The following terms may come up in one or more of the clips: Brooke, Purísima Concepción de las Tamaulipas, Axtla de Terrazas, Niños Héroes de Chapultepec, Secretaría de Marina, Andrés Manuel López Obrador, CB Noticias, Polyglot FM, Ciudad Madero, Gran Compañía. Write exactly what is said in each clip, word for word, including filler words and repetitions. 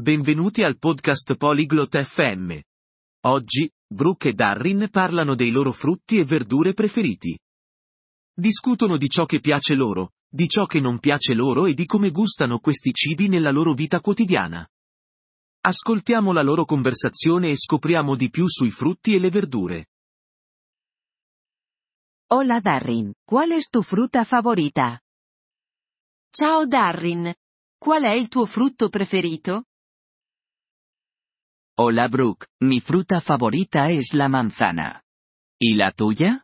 Benvenuti al podcast Polyglot F M. Oggi, Brooke e Darrin parlano dei loro frutti e verdure preferiti. Discutono di ciò che piace loro, di ciò che non piace loro e di come gustano questi cibi nella loro vita quotidiana. Ascoltiamo la loro conversazione e scopriamo di più sui frutti e le verdure. Hola Darrin, qual è tu frutta favorita? Ciao Darrin, qual è il tuo frutto preferito? Hola Brooke, mi fruta favorita è la manzana. E la tuya?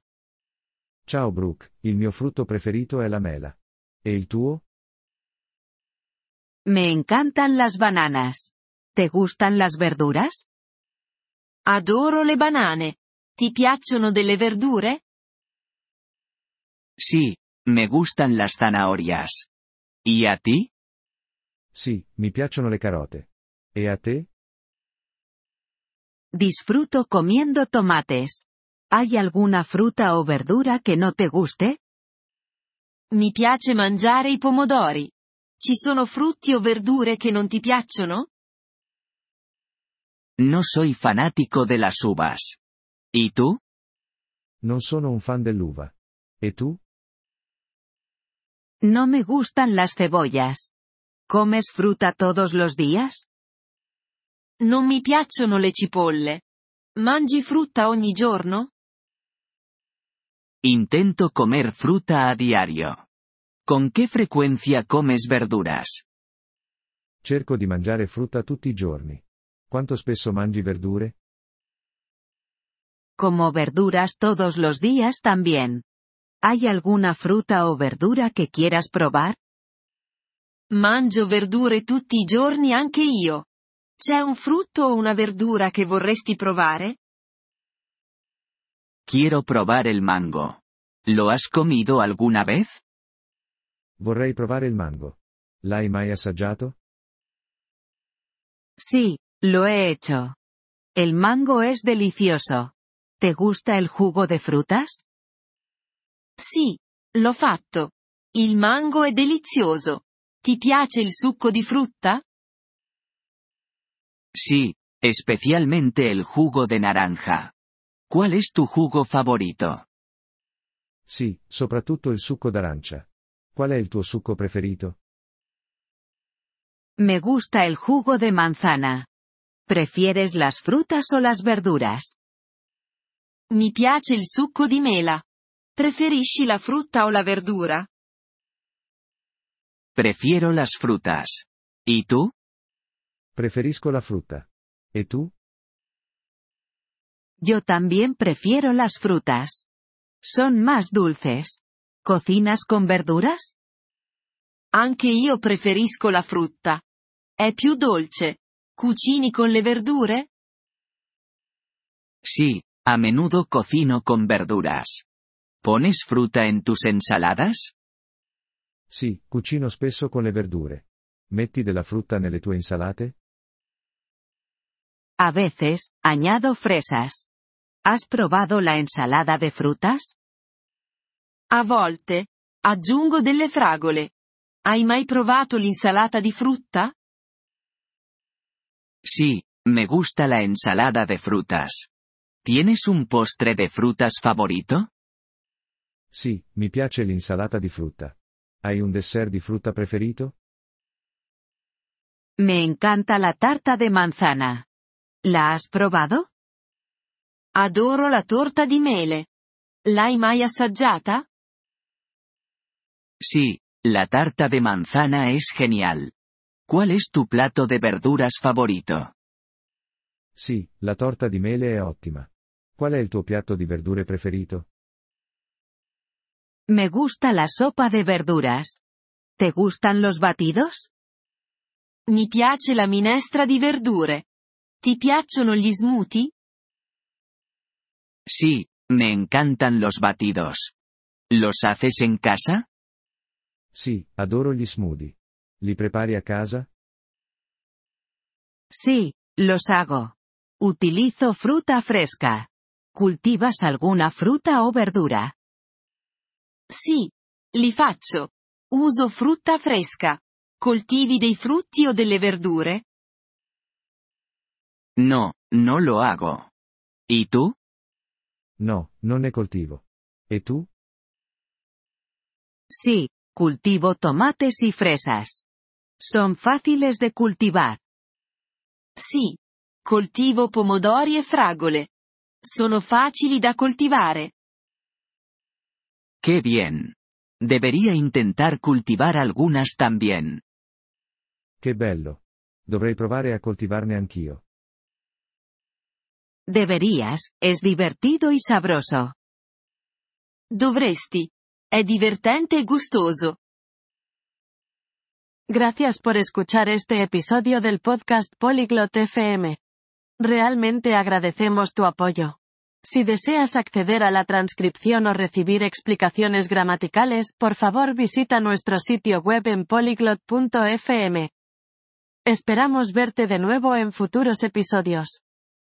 Ciao Brooke, il mio frutto preferito è la mela. E il tuo? Me encantan las bananas. Te gustan las verduras? Adoro le banane. Ti piacciono delle verdure? Sì, me gustan las zanahorias. E a ti? Sì, mi piacciono le carote. E a te? Disfruto comiendo tomates. ¿Hay alguna fruta o verdura que no te guste? Mi piace mangiare i pomodori. Ci sono frutti o verdure che non ti piacciono? No soy fanático de las uvas. ¿Y tú? Non sono un fan dell'uva. E tu? No me gustan las cebollas. ¿Comes fruta todos los días? Non mi piacciono le cipolle. Mangi frutta ogni giorno? Intento comer fruta a diario. Con che frequenza comes verduras? Cerco di mangiare frutta tutti i giorni. Quanto spesso mangi verdure? Como verduras todos los días también. ¿Hay alguna fruta o verdura que quieras probar? Mangio verdure tutti i giorni anche io. C'è un frutto o una verdura che vorresti provare? Quiero probar el mango. ¿Lo has comido alguna vez? Vorrei provare il mango. L'hai mai assaggiato? Sí, lo he hecho. El mango es delicioso. ¿Te gusta el jugo de frutas? Sì, l'ho fatto. Il mango è delizioso. Ti piace il succo di frutta? Sí, especialmente el jugo de naranja. ¿Cuál es tu jugo favorito? Sí, soprattutto il succo d'arancia. ¿Cuál è il tuo succo preferito? Me gusta el jugo de manzana. ¿Prefieres las frutas o las verduras? Mi piace il succo di mela. Preferisci la frutta o la verdura? Prefiero las frutas. ¿Y tú? Preferisco la frutta. E tu? Yo también prefiero las frutas. Son más dulces. ¿Cocinas con verduras? Anche io preferisco la frutta. È più dolce. Cucini con le verdure? Sí, a menudo cocino con verduras. ¿Pones fruta en tus ensaladas? Sí, cucino spesso con le verdure. Metti della frutta nelle tue insalate? A veces, añado fresas. ¿Has probado la ensalada de frutas? A volte, aggiungo delle fragole. Hai mai provato l'insalata di frutta? Sí, me gusta la ensalada de frutas. ¿Tienes un postre de frutas favorito? Sí, mi piace l'insalata di frutta. Hai un dessert di frutta preferito? Me encanta la tarta de manzana. ¿La has probado? Adoro la torta di mele. ¿L'hai mai assaggiata? Sí, la tarta de manzana es genial. ¿Cuál es tu plato de verduras favorito? Sí, la torta di mele è ottima. Qual è il tuo piatto di verdure preferito? Me gusta la sopa de verduras. ¿Te gustan los batidos? Mi piace la minestra di verdure. Ti piacciono gli smoothie? Sí, me encantan los batidos. ¿Los haces en casa? Sí, adoro gli smoothie. ¿Li prepari a casa? Sí, los hago. Utilizo fruta fresca. ¿Cultivas alguna fruta o verdura? Sí, li faccio. Uso frutta fresca. Coltivi dei frutti o delle verdure? No, no lo hago. ¿Y tú? No, non ne coltivo. E tu? Sí, cultivo tomates y fresas. Son fáciles de cultivar. Sì, coltivo pomodori e fragole. Sono facili da coltivare. Qué bien. Debería intentar cultivar algunas también. Che bello. Dovrei provare a coltivarne anch'io. Deberías, es divertido y sabroso. Dovresti. È divertente e gustoso. Gracias por escuchar este episodio del podcast Polyglot F M. Realmente agradecemos tu apoyo. Si deseas acceder a la transcripción o recibir explicaciones gramaticales, por favor visita nuestro sitio web en polyglot punto f m. Esperamos verte de nuevo en futuros episodios.